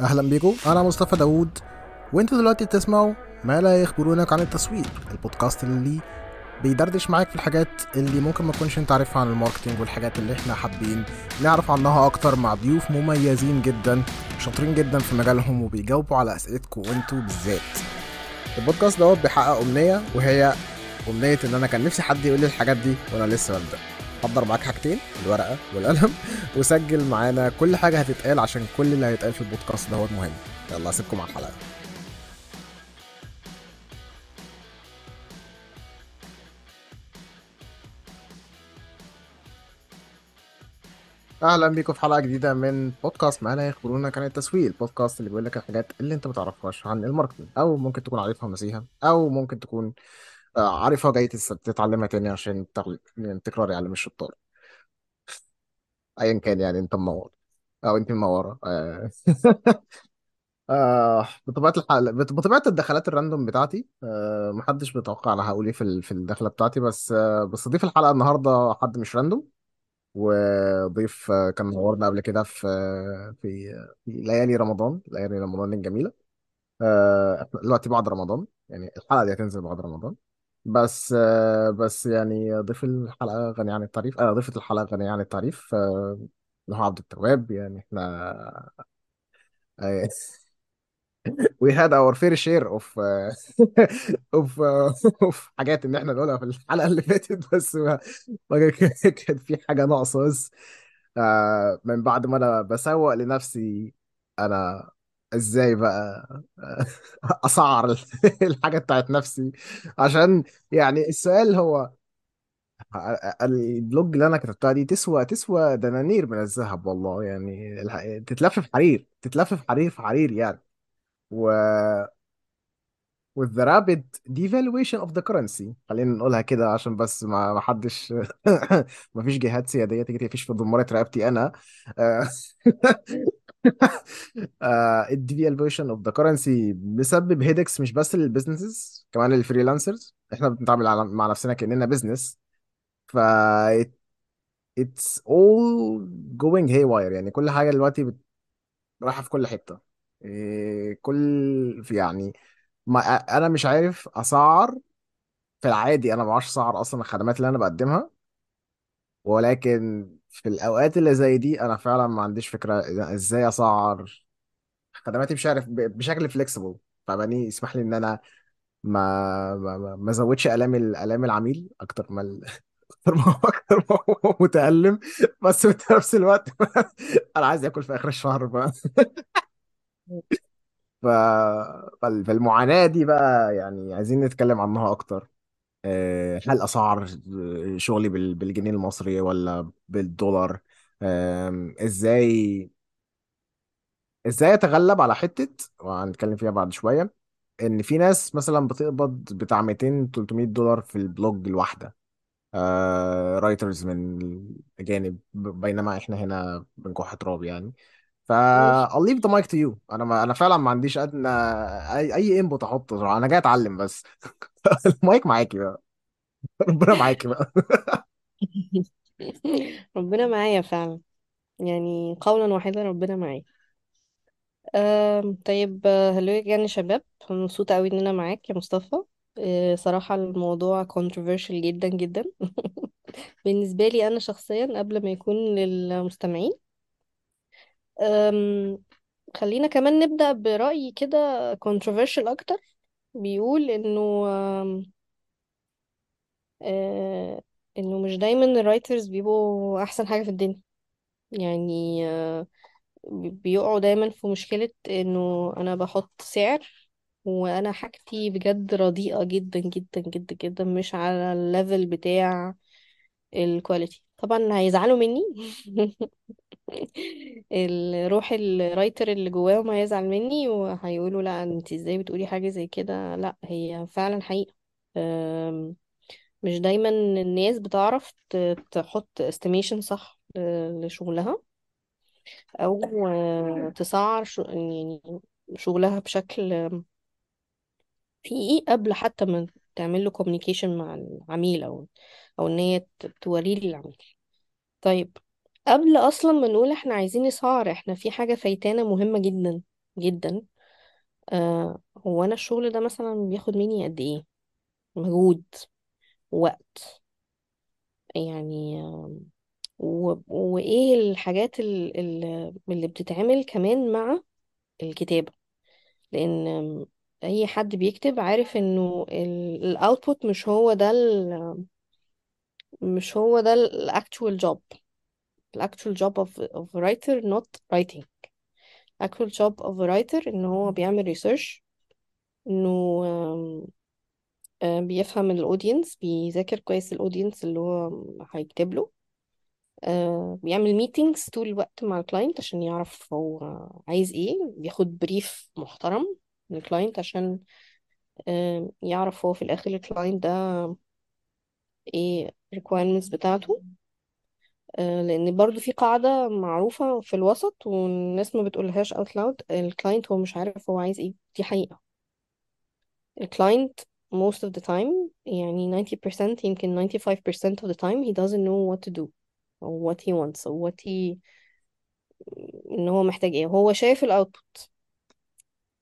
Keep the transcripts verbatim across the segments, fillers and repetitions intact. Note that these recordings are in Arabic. اهلا بيكم، انا مصطفى داود وانتوا دلوقتي بتسمعوا ما لا يخبرونك عن التسويق، البودكاست اللي بيدردش معاك في الحاجات اللي ممكن ما تكونش انت عارفها عن الماركتينج والحاجات اللي احنا حابين نعرف عنها اكتر، مع ضيوف مميزين جدا شاطرين جدا في مجالهم وبيجاوبوا على اسئلتكم وانتوا بالذات. البودكاست دوت بيحقق امنيه، وهي امنيه ان انا كان نفسي حد يقول لي الحاجات دي وانا لسه ببدا. حضر معاك حاجتين، الورقه والقلم، وسجل معانا كل حاجه هتتقال عشان كل اللي هيتقال في البودكاست دوت مهم. يلا اسيبكم على الحلقه. اهلا بيكم في حلقه جديده من بودكاست ما لا يخبرونك عن التسويق، البودكاست اللي بيقول لك الحاجات اللي انت ما تعرفهاش عن الماركتنج، او ممكن تكون عارفها ونسيها، او ممكن تكون عارفها جاي تتعلمها تاني عشان تغل... تكرار يعلم الشطار، ايا كان يعني انت منور او انت منوره. آه. آه، بطبيعه الحال بط- بطبيعه الدخلات الراندوم بتاعتي، آه، محدش بيتوقع انا هقول ايه في ال- في الدخله بتاعتي، بس آه، بس ضيف الحلقه النهارده حد مش راندوم، وضيف آه، كان نورنا قبل كده في آه، في في ليالي رمضان ليالي رمضان الجميله. آه، احنا دلوقتي بعد رمضان، يعني الحلقه دي هتنزل بعد رمضان، بس آه، بس يعني ضيف الحلقه غني عن التعريف، اه ضيفة الحلقه غني عن التعريف، آه، اللي هو عبد التواب. يعني احنا آه، we had our fair share of آه، of آه، of حاجات ان احنا نقولها في الحلقه اللي فاتت، بس ما ما كان كان في حاجه ناقصه. بس آه، من بعد ما انا بسوق لنفسي انا ازاي بقى آه، اسعر ال- الحاجه بتاعت نفسي، عشان يعني السؤال هو ع- البلوج اللي انا كتبتها دي تسوى تسوى دنانير من الذهب، والله يعني الح- تتلف في حرير تتلف في حرير في حرير يعني. و with the rapid devaluation of the currency، خلينا نقولها كده عشان بس ما ما حدش ما فيش جهات سيادية تيجي تقفش في ضمارة رقبتي انا. آه، آه، ال devaluation of the currency بيسبب هيدكس مش بس للبزنسز، كمان للفريلانسرز. احنا بنتعامل على- مع نفسنا كأننا بزنس، ف it's all going haywire، يعني كل حاجة دلوقتي بت- رايحة في كل حتة. إيه، كل في يعني ما انا مش عارف اسعر في العادي، انا ما بعرفش اسعر اصلا الخدمات اللي انا بقدمها، ولكن في الاوقات اللي زي دي انا فعلا ما عنديش فكره ازاي اسعر خدماتي، مش عارف ب- بشكل فليكسيبل، فبني يسمح لي ان انا ما ما ما ما ازودش الام ال- الام العميل اكتر ما ال- اكتر ما هو اكتر ما هو متالم، بس في نفس الوقت انا عايز اكل في اخر الشهر بقى. ف... فال- فالمعاناه دي بقى يعني عايزين نتكلم عنها اكتر. آه، هل اسعار آه، شغلي بال- بالجنيه المصري ولا بالدولار؟ آم، ازاي ازاي اتغلب على حته، وهنتكلم فيها بعد شويه، ان في ناس مثلا بتقبض بتاع مئتين تلتمية دولار في البلوج الواحده، آه، رايترز من الاجانب، ب- بينما احنا هنا بنكح تراب يعني. ف ماشي، I'll leave the mic to you. انا ما انا فعلا ما عنديش ادنى اي اي انبوت احطه، انا جاي اتعلم بس. المايك معاكي بقى، ربنا معاكي بقى. ربنا معايا فعلا، يعني قولا واحدا ربنا معايا. أم طيب، آه، هلو again يا شباب، مبسوطة قوي ان انا معاك يا مصطفى. آه، صراحة الموضوع controversial جدا جدا بالنسبة لي انا شخصيا، قبل ما يكون للمستمعين. أم خلينا كمان نبدأ برأي كده controversial اكتر، بيقول انه آم، آه، انه مش دايما الرايترز بيبقوا احسن حاجة في الدنيا، يعني آه، بيقعوا دايما في مشكلة انه انا بحط سعر وانا حاجتي بجد رديئة جدا جدا جدا جدا، مش على الليفل بتاع الكواليتي. طبعا هيزعلوا مني ال- روح الرايتر اللي جواهم هيزعل مني وهيقولوا لا انت ازاي بتقولي حاجة زي كده. لا، هي فعلا حقيقة. أم، مش دايما الناس بتعرف ت- تحط استيميشن صح ل- لشغلها، او آه، تسعر شو- يعني شغلها بشكل حقيقي قبل حتى ما تعمل له كوميونيكيشن مع العميل، او او ان هي ت- توريه للعميل. طيب، قبل اصلا ما نقول احنا عايزين نسعر، احنا في حاجه فايتانا مهمه جدا، جدا. آه هو انا الشغل ده مثلا بياخد مني قد ايه مجهود وقت يعني؟ آه، و... وايه الحاجات ال- ال- اللي بتتعمل كمان مع الكتابة، لان آم، اي حد بيكتب عارف انه الاوتبوت مش هو ده ال... مش هو ده الاكتوال جوب. الاكتوال جوب of of writer not writing. actual job of a writer ان هو بيعمل ريسيرش، انه آم، آم، بيفهم الاودينس، بيذاكر كويس الاودينس اللي هو هيكتب له، آه، بيعمل ميتينجز طول الوقت مع الكلاينت عشان يعرف هو عايز ايه، بياخد بريف محترم من الكلاينت عشان آم، يعرف هو في الاخر الكلاينت ده ايه requirements بتاعته. آه، لان برضو في قاعدة معروفة في الوسط والناس ما بتقولهاش out loud، الكلاينت هو مش عارف هو عايز ايه، دي حقيقة. الكلاينت most of the time يعني ninety percent يمكن ninety five percent of the time he doesn't know what to do or what he wants or what he ان هو محتاج ايه. هو شايف الاوتبوت،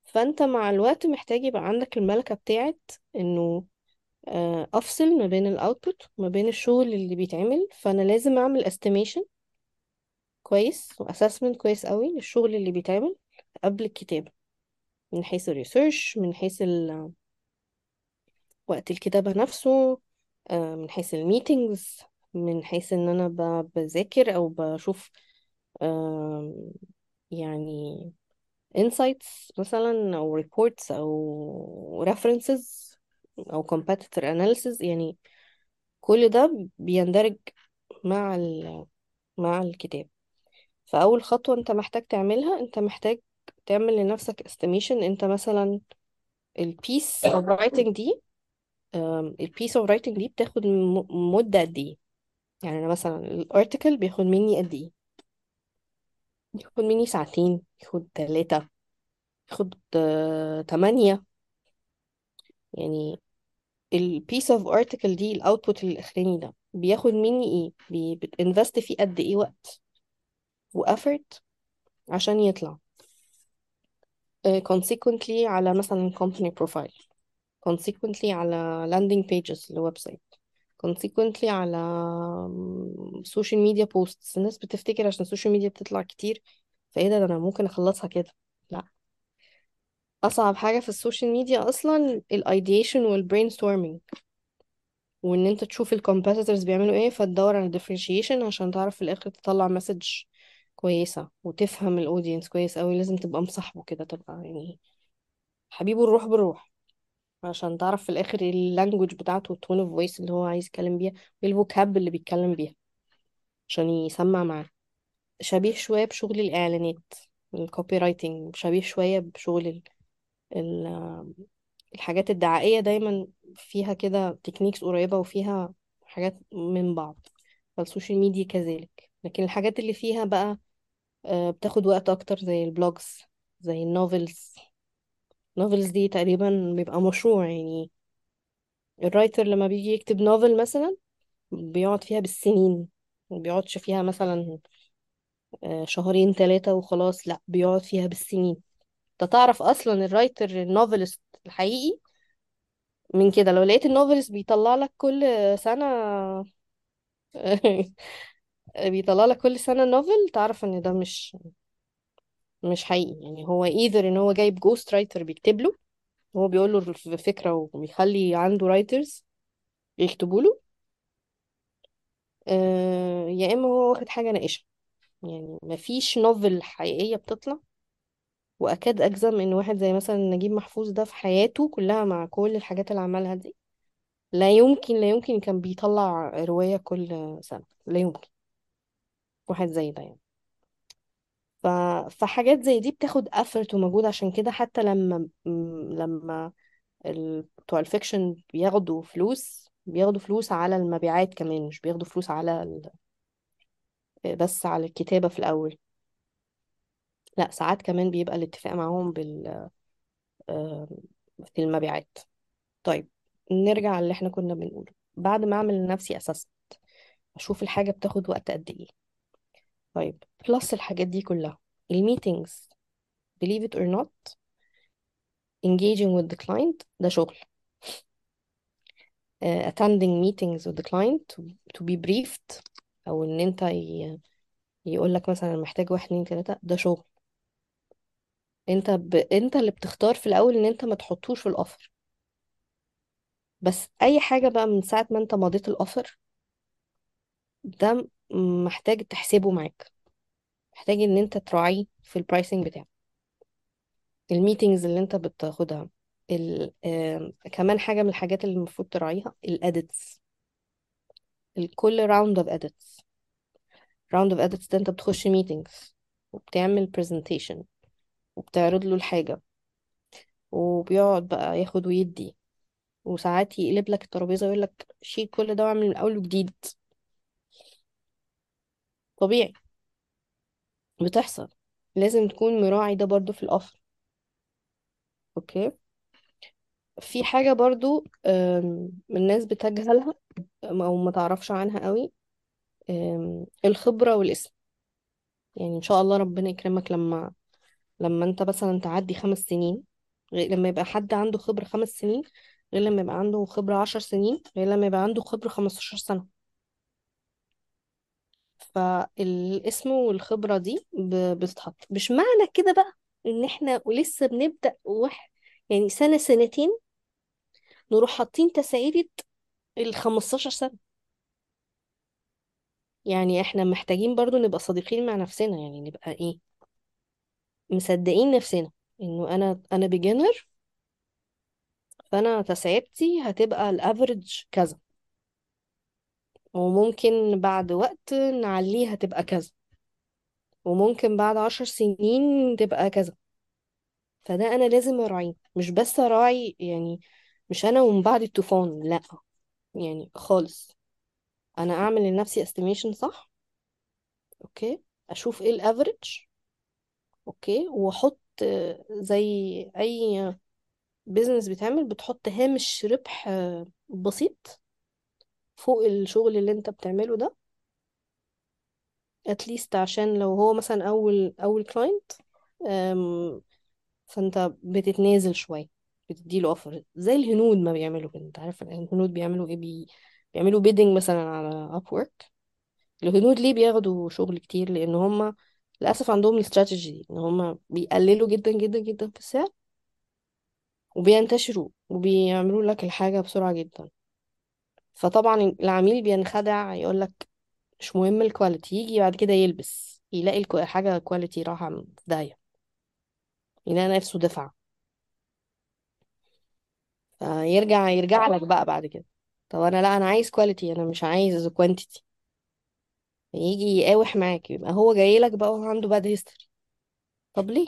فانت مع الوقت محتاج يبقى عندك الملكة بتاعت انه آه، افصل ما بين الاوتبوت وما بين الشغل اللي بيتعمل. فانا لازم اعمل estimation كويس واسسمنت كويس قوي للشغل اللي بيتعمل قبل الكتابة، من حيث الريسيرش، من حيث ال- وقت الكتابة نفسه، آه، من حيث الميتينجز، من حيث ان انا ب- بذاكر او بشوف آم، يعني insights مثلا او reports او references او competitor analysis. يعني كل ده بيندرج مع ال مع الكتاب. فأول خطوة انت محتاج تعملها، انت محتاج تعمل لنفسك estimation. انت مثلا ال piece of writing دي آم، ال piece of writing دي بتاخد م- مدة قد ايه؟ يعني انا مثلا الارتكل بياخد مني قد ايه؟ بياخد مني ساعتين، بياخد ثلاثة، بياخد آه، تمانية. يعني ال piece of article دي ال output الأخراني ده بياخد مني ايه؟ بي- بتinvest فيه قد ايه وقت و effort عشان يطلع آه، consequently على مثلا company profile، consequently على landing pages الويب سايت، consequently على م- social media posts. الناس بتفتكر عشان social media بتطلع كتير فايه ده, ده انا ممكن اخلصها كده. لا، اصعب حاجة في السوشيال ميديا اصلا ال ideation وال brainstorming، وان انت تشوف ال competitors بيعملوا ايه فتدور على differentiation عشان تعرف في الاخر تطلع مسج كويسة وتفهم ال audience كويس اوي. لازم تبقى مصاحبه كده، تبقى يعني حبيبه الروح بالروح عشان تعرف في الاخر ال language بتاعته وال tone of voice اللي هو عايز يتكلم بيها وال vocab اللي بيتكلم بيها عشان يسمع معاه. شبيه شوية بشغل الإعلانات ال copywriting، شبيه شوية بشغل ال ال- الحاجات الدعائية. دايما فيها كده تكنيكس قريبة وفيها حاجات من بعض، فالسوشيال ميديا كذلك. لكن الحاجات اللي فيها بقى آه، بتاخد وقت أكتر، زي البلوجز، زي النوفلز. النوفلز دي تقريبا بيبقى مشروع، يعني الرايتر لما بيجي يكتب نوفل مثلا بيقعد فيها بالسنين، ما بيقعدش فيها مثلا آه، شهرين ثلاثة وخلاص، لا بيقعد فيها بالسنين. انت تعرف اصلا الرايتر النوفلست الحقيقي من كده. لو لقيت النوفلز بيطلع لك كل سنة بيطلع لك كل سنة نوفل، تعرف ان ده مش مش حقيقي. يعني هو ايذر ان هو جايب جوست رايتر بيكتب له، هو بيقول له الفكرة وبيخلي عنده رايترز يكتبوا له، آه، يا اما هو واخد حاجة ناقشة. يعني مفيش نوفل حقيقية بتطلع. واكاد اجزم ان واحد زي مثلا نجيب محفوظ ده في حياته كلها مع كل الحاجات اللي عملها دي لا يمكن لا يمكن كان بيطلع رواية كل سنة، لا يمكن واحد زي ده يعني. ف... فحاجات زي دي بتاخد effort ومجهود. عشان كده حتى لما م- لما ال... بتوع الفيكشن بياخدوا فلوس، بياخدوا فلوس على المبيعات كمان، مش بياخدوا فلوس على ال... بس على الكتابة في الأول، لا ساعات كمان بيبقى الاتفاق معاهم بال... آه، في المبيعات. طيب نرجع اللي احنا كنا بنقوله. بعد ما أعمل لنفسي أساس، أشوف الحاجة بتاخد وقت قد إيه. طيب بلس الحاجات دي كلها، الميتينجز believe it or not engaging with the client ده شغل. uh, attending meetings with the client to, to be briefed، او ان انت يقول لك مثلا محتاج واحد اتنين تلاتة، ده شغل. انت ب... انت اللي بتختار في الاول ان انت ما تحطوش في الاوفر، بس اي حاجة بقى من ساعة ما انت مضيت الاوفر ده محتاج تحسبه معاك، محتاج ان انت تراعيه في البرايسنج بتاعك، الميتينجز اللي انت بتاخدها، ال... آه... كمان حاجة من الحاجات اللي المفروض تراعيها الاديتس، الكل راوند اوف اديتس. راوند اوف اديتس ده انت بتخش ميتينجز وبتعمل برزنتيشن وبتعرض له الحاجة، وبيقعد بقى ياخد ويدي، وساعات يقلب لك الترابيزة ويقول لك شيل كل ده واعمل من أول وجديد. طبيعي بتحصل، لازم تكون مراعي ده برضو في الأفر. أوكي، في حاجة برضو آم، الناس بتجهلها أو ما تعرفش عنها قوي، آم، الخبرة والاسم. يعني إن شاء الله ربنا يكرمك لما لما انت مثلا تعدي خمس سنين، غير لما يبقى حد عنده خبرة خمس سنين، غير لما يبقى عنده خبرة عشر سنين، غير لما يبقى عنده خبرة خمستاشر سنة. فالاسم والخبرة دي ب- بتتحط. مش معنى كده بقى ان احنا لسه بنبدأ واحد يعني سنة سنتين نروح حاطين تسعيرة ال خمستاشر سنة. يعني احنا محتاجين برضو نبقى صادقين مع نفسنا، يعني نبقى ايه، مصدقين نفسنا انه انا انا بيجنر، فانا تسعيرتي هتبقى الافريج كذا، وممكن بعد وقت نعليها تبقى كذا، وممكن بعد عشر سنين تبقى كذا. فده انا لازم اراعيه، مش بس اراعي يعني مش انا ومن بعد الطوفان، لا يعني خالص. انا اعمل لنفسي استيميشن صح، اوكي، اشوف ايه الافريج، اوكي، واحط آه، زي اي بيزنس بتعمل بتحط هامش ربح آه، بسيط فوق الشغل اللي انت بتعمله ده، اتليست عشان لو هو مثلا اول اول كلاينت فانت بتتنازل شويه، بتديله اوفر زي الهنود ما بيعملوا كده. انت عارف الهنود بيعملوا ايه؟ بي... بيعملوا بيدنج مثلا على اب وورك. الهنود ليه بياخدوا شغل كتير؟ لان هم للاسف عندهم الاستراتيجي دي، ان هم بيقللوا جدا جدا جدا في السعر وبينتشروا وبيعملوا لك الحاجه بسرعه جدا. فطبعا العميل بينخدع، يقول لك مش مهم الكواليتي، يجي بعد كده يلبس يلاقي الكو- حاجه كواليتي راحه في داهيه، يلاقي نفسه دفع، يرجع يرجع لك بقى بعد كده. طب انا لا، انا عايز كواليتي، انا مش عايز كوانتيتي، يجي يقاوح معاك، يبقى هو جاي لك بقى وهو عنده باد هيستوري. طب ليه؟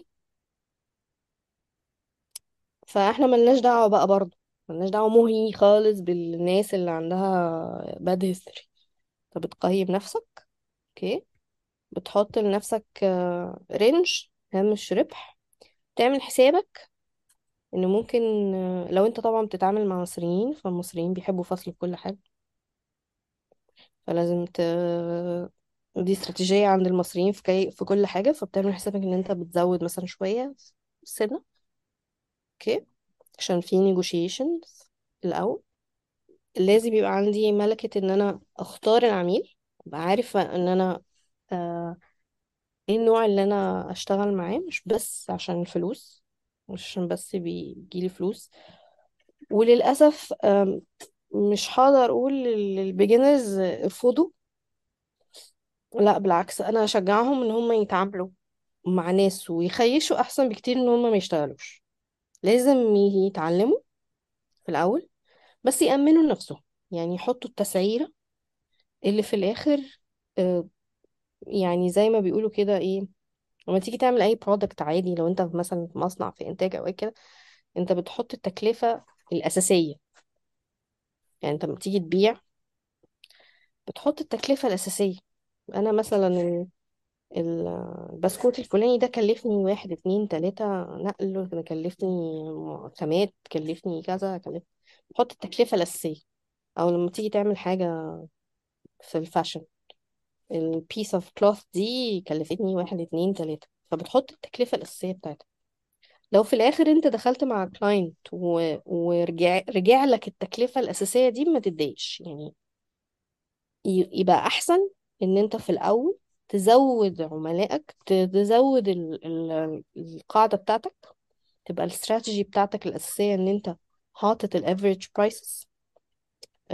فاحنا ملناش دعوه بقى، برضه ملناش دعوه مهي خالص بالناس اللي عندها باد هيستوري. طب بتقيم نفسك، اوكي، بتحط لنفسك رينج، هامش ربح، تعمل حسابك انه ممكن آه، لو انت طبعا بتتعامل مع مصريين، فالمصريين بيحبوا فصل في كل حاجه، فلازم ت... دي استراتيجية عند المصريين في, كي... في كل حاجة. فبتعمل حسابك ان انت بتزود مثلا شوية سنة، اوكي، عشان في negotiations. الأول لازم يبقى عندي ملكة ان انا اختار العميل، ابقى عارفة ان انا آه... ايه النوع اللي انا اشتغل معاه، مش بس عشان الفلوس، مش عشان بس بيجيلي فلوس. وللأسف آم، مش هقدر اقول للبيجنرز ارفضوا، لا بالعكس، انا اشجعهم ان هم يتعاملوا مع ناس ويخيشوا احسن بكتير ان هم ما يشتغلوش. لازم يتعلموا في الاول، بس يأمنوا نفسهم، يعني يحطوا التسعيرة اللي في الاخر. آه، يعني زي ما بيقولوا كده، ايه، لما تيجي تعمل اي برودكت عادي، لو انت مثلا في مصنع، في انتاج او اي كده، انت بتحط التكلفة الأساسية. يعني انت لما تيجي تبيع بتحط التكلفة الأساسية. انا مثلا ال- ال- البسكوت الفلاني ده كلفني واحد اتنين تلاتة نقل، ده كلفني م- خامات، كلفني كذا، كلف حط التكلفة الأساسية. أو لما تيجي تعمل حاجة في الفاشن، البيس اوف كلوث دي كلفتني واحد اتنين تلاتة، فبتحط التكلفة الأساسية بتاعتها. لو في الاخر انت دخلت مع الكلاينت ورجع رجع لك التكلفة الأساسية دي، ما تتضايقش. يعني ي- يبقى احسن ان انت في الاول تزود عملائك، ت- تزود ال- ال- القاعدة بتاعتك، تبقى الاستراتيجي بتاعتك الأساسية ان انت حاطط الافريج برايسز.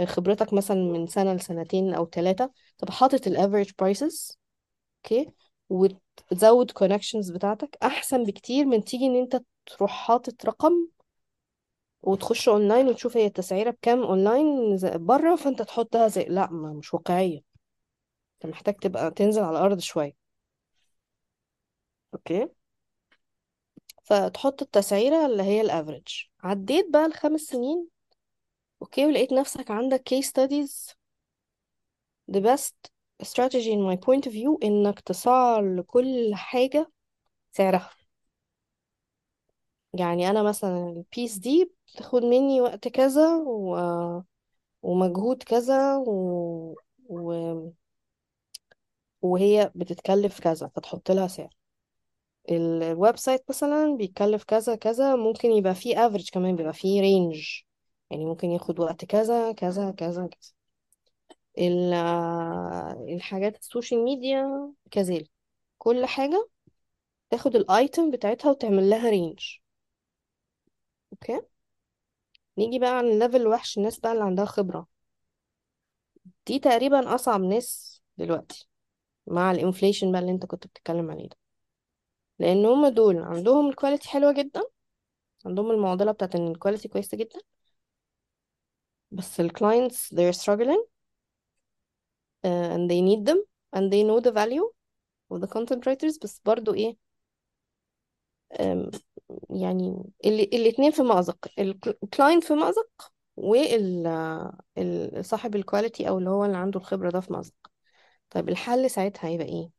خبرتك مثلا من سنة لسنتين أو ثلاثة، طب حاطط الافريج برايسز اوكي، وتزود كونكشنز بتاعتك، أحسن بكتير من تيجي ان انت تروح حاطط رقم وتخش اونلاين وتشوف هي التسعيرة بكام اونلاين ز- بره، فانت تحطها زي لا، ما مش واقعية. انت محتاج تبقى تنزل على الأرض شوية اوكي، فتحط التسعيرة اللي هي الافريج. عديت بقى الخمس سنين اوكي، ولقيت نفسك عندك case studies. the best strategy in my point of view انك تسعر لكل حاجة سعرها. يعني انا مثلا البيس دي بتاخد مني وقت كذا و... ومجهود كذا و... و... وهي بتتكلف كذا، فتحط لها سعر. الويب سايت مثلا بيتكلف كذا كذا، ممكن يبقى فيه افريج كمان، بيبقى فيه رينج، يعني ممكن ياخد وقت كذا كذا كذا كذا. ال- الحاجات السوشيال ميديا كذلك، كل حاجة تاخد الايتم بتاعتها وتعمل لها رينج اوكي. نيجي بقى عن الليفل الوحش، الناس بقى اللي عندها خبرة دي تقريبا اصعب ناس دلوقتي مع الانفليشن بقى اللي انت كنت بتتكلم عليه ده، لان هم دول عندهم الكواليتي حلوة جدا، عندهم المعضلة بتاعت ان الكواليتي كويسة جدا، بس ال clients they're struggling uh, and they need them and they know the value of the content writers. بس برضو ايه أم، يعني ال- الاتنين في مأزق، ال client في مأزق، وال ال- صاحب الكواليتي او اللي هو اللي عنده الخبرة ده في مأزق. طيب الحل ساعتها هيبقى ايه؟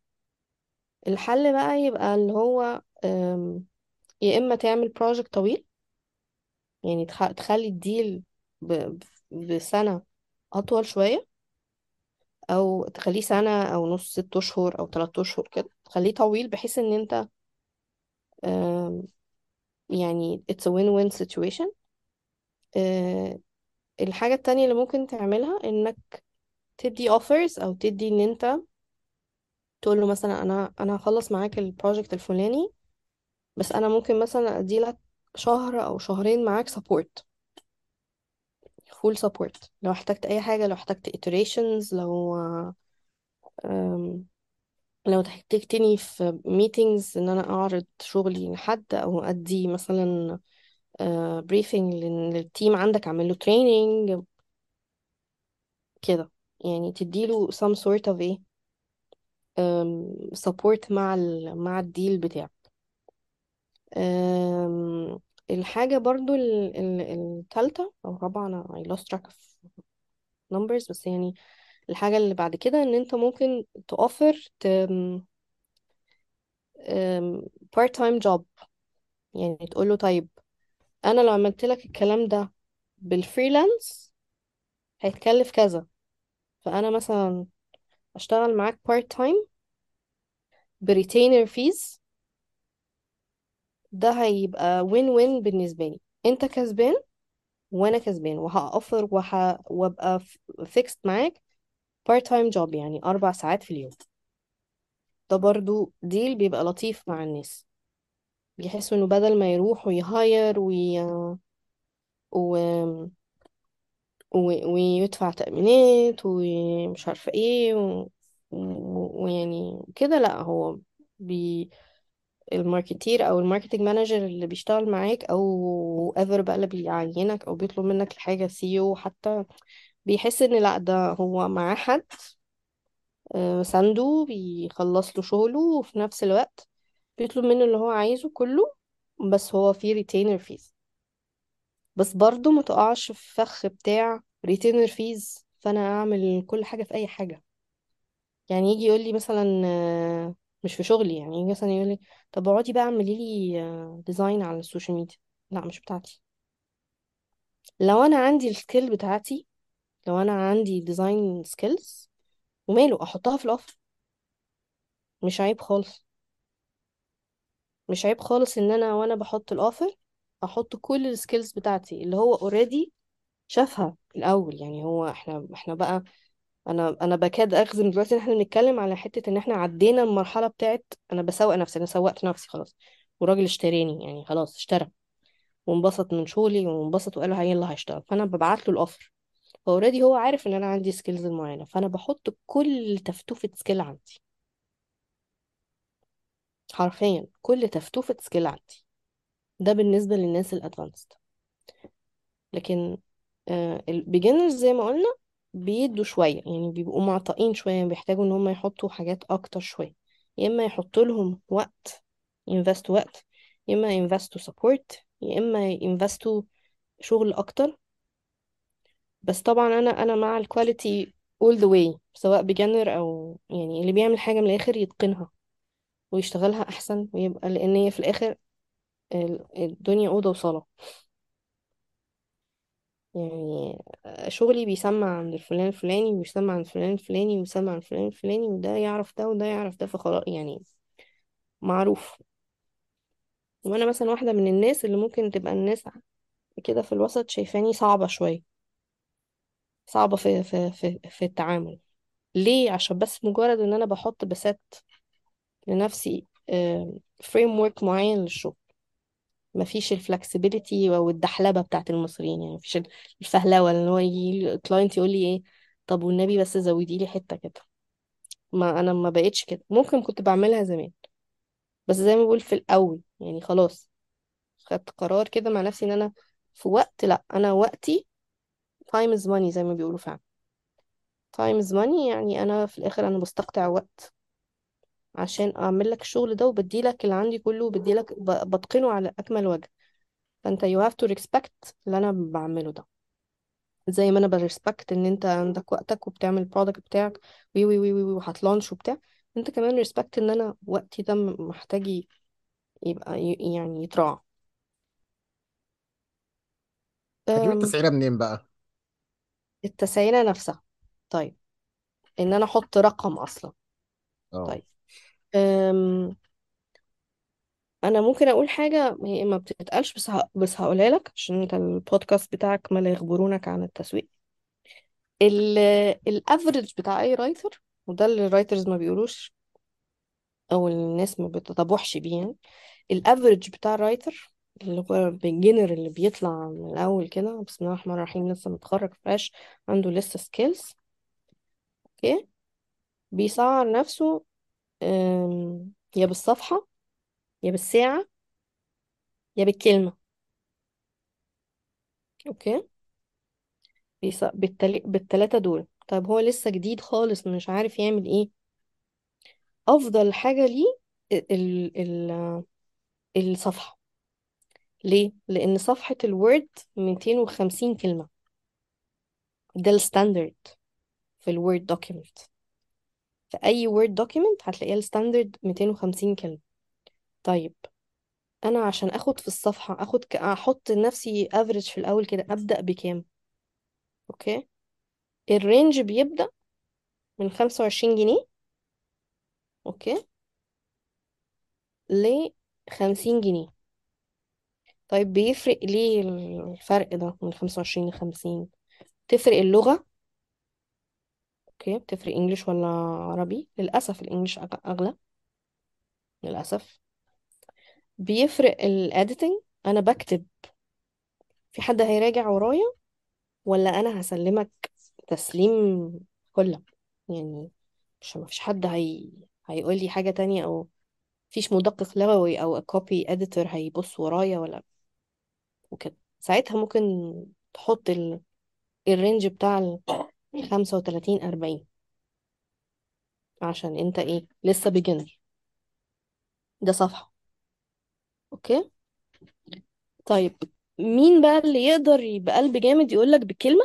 الحل بقى يبقى اللي هو أم، يا اما تعمل project طويل، يعني تخ- تخلي الديل ب- بسنة اطول شوية، او تخليه سنة او نص، ست اشهر او تلات اشهر كده، تخليه طويل بحيث ان انت آم، يعني it's a win-win situation. آه، الحاجة التانية اللي ممكن تعملها انك تدي offers، او تدي ان انت تقول له مثلا انا انا هخلص معاك البروجكت الفلاني، بس انا ممكن مثلا ادي لك شهر او شهرين معاك support، full support، لو احتجت اي حاجة، لو احتجت iterations، لو آم، لو تحتاجتني في meetings ان انا اعرض شغلي لحد، او ادي مثلا آه، briefing لل- للتيم عندك، اعمل له training كده، يعني تديله some sort of ايه آم، support مع ال مع الديل بتاعه. آم، الحاجة برضو ال- ال- التالتة أو الرابعة، أنا I lost track of numbers، بس يعني الحاجة اللي بعد كده إن أنت ممكن تoffer ت- آم، آم، part-time job. يعني تقول له طيب انا لو عملت لك الكلام ده بالفريلانس هيتكلف كذا، فانا مثلا اشتغل معاك بارت تايم بريتينر فيز، ده هيبقى وين وين بالنسبه لي، انت كسبان وانا كسبان، وهقفر وح... وابقى فيكست معاك بارت تايم جوب، يعني اربع ساعات في اليوم. ده برضو ديل بيبقى لطيف مع الناس، بيحسوا انه بدل ما يروح ويهاير وي... و... و- ويدفع تأمينات ومش عارفة ايه و- و- ويعني كده، لا هو بي الماركتير او الماركتنج مانجر اللي بيشتغل معاك او ايفر بقى اللي بيعينك او بيطلب منك الحاجة سيو، حتى بيحس ان لا ده هو معاه حد آه، سنده بيخلص له شغله، وفي نفس الوقت بيطلب منه اللي هو عايزه كله، بس هو في ريتينر فيز. بس برضه ما تقعش في فخ بتاع ريتينر فيز فانا اعمل كل حاجه في اي حاجه. يعني يجي يقول لي مثلا آه، مش في شغلي، يعني يجي مثلا يقول لي طب اقعدي بقى اعملي لي ديزاين على السوشيال ميديا، لا مش بتاعتي. لو انا عندي السكيل بتاعتي، لو انا عندي ديزاين سكيلز، وماله احطها في الاوفر، مش عيب خالص. مش عيب خالص ان انا وانا بحط الاوفر احط كل السكيلز بتاعتي اللي هو اوريدي شافها الاول. يعني هو احنا احنا بقى انا انا بكاد اجزم دلوقتي ان احنا بنتكلم على حته ان احنا عدينا المرحله بتاعت انا بسوق نفسي، انا سوقت نفسي خلاص والراجل اشتراني، يعني خلاص اشترى وانبسط من شغلي وانبسط وقال له يلا هيشتغل. فانا ببعت له الاوفر، فاوريدي هو عارف ان انا عندي سكيلز معينه، فانا بحط كل تفتوفه سكيل عندي، حرفيا كل تفتوفه سكيل عندي. ده بالنسبه للناس الادفانسد، لكن البيجنرز زي ما قلنا بيدوا شوية، يعني بيبقوا معطئين شوية، بيحتاجوا ان هم يحطوا حاجات اكتر شوية، يا اما يحطوا لهم وقت invest وقت، يا اما invest support، يا اما invest شغل اكتر. بس طبعا انا انا مع الكواليتي all the way، سواء بيجنر او يعني اللي بيعمل حاجة من الاخر يتقنها ويشتغلها احسن، ويبقى لان هي في الاخر ال- الدنيا اوضة وصالة. يعني شغلي بيسمع عند الفلان الفلاني ويسمع عند فلان الفلاني ويسمع عند فلان الفلاني، وده يعرف ده وده يعرف ده، فخلاص يعني معروف. وانا مثلا واحدة من الناس اللي ممكن تبقى الناس كده في الوسط شايفاني صعبة شوية، صعبة في في في, في التعامل. ليه؟ عشان بس مجرد ان انا بحط بسات لنفسي فريم ورك معين للشغل، مفيش الفلكسبيليتي او الدحلبه بتاعت المصريين، يعني مفيش الفهلوه اللي هو يجي الكلاينت يقول لي ايه طب والنبي بس زودي لي حته كده. ما انا ما بقتش كده، ممكن كنت بعملها زمان بس زي ما بقول في الاول يعني خلاص خدت قرار كده مع نفسي ان انا في وقت، لا انا وقتي time is money زي ما بيقولوا فعلا، time is money. يعني انا في الاخر انا بستقطع وقت عشان اعمل لك الشغل ده، وبدي لك اللي عندي كله، وبدي لك ب- بتقنه على اكمل وجه. فانت you have to respect اللي انا بعمله ده، زي ما انا بريسبكت ان انت عندك وقتك وبتعمل البرودكت بتاعك وي وي وي وي وهتلانش وبتاع، انت كمان ريسبكت ان انا وقتي ده م- محتاج ي- يبقى ي- يعني يتراعى. هتجيب أم، التسعيرة منين بقى؟ التسعيرة نفسها، طيب ان انا احط رقم اصلا. اه طيب أم، انا ممكن اقول حاجة هي ما بتتقالش، بس ه- بس هقولها لك عشان انت البودكاست بتاعك ما لا يخبرونك عن التسويق. الافرج بتاع اي رايتر، وده اللي الرايترز ما بيقولوش او الناس ما بتتبوحش بيه، يعني الافريج بتاع الرايتر اللي هو beginner اللي بيطلع من الاول كده بسم الله الرحمن الرحيم لسه متخرج فريش عنده لسه سكيلز، اوكي، بيسعر نفسه أم، يا بالصفحة يا بالساعة يا بالكلمة، اوكي، بيسع... بالتل... بالتلاتة دول. طيب هو لسه جديد خالص مش عارف يعمل ايه، افضل حاجة ليه ال... ال... ال- الصفحة. ليه؟ لان صفحة الوورد مئتين وخمسين كلمة، ده الستاندرد في الوورد دوكيمنت، في اي وورد دوكيمنت هتلاقيها الستاندرد مئتين وخمسين كلمه. طيب انا عشان اخد في الصفحه اخد ك... احط لنفسي افريج في الاول كده، ابدا بكام؟ اوكي، الرينج بيبدا من خمسة وعشرين جنيه، اوكي، ل خمسين جنيه. طيب بيفرق ليه الفرق ده من خمسة وعشرين ل خمسين؟ تفرق اللغه، اوكي، بتفرق انجليش ولا عربي. للاسف الانجليش أغ- اغلى للاسف. بيفرق الاديتنج، انا بكتب في حد هيراجع ورايا ولا انا هسلمك تسليم كله، يعني مش مفيش حد هي هيقول لي حاجة تانية، او مفيش مدقق لغوي او كوبي اديتور هيبص ورايا ولا وكده. ساعتها ممكن تحط ال... الرينج بتاع ال خمسة وتلاتين أربعين عشان انت ايه لسه بيجنر، ده صفحة، اوكي. طيب مين بقى اللي يقدر يبقى قلب جامد يقولك بكلمة؟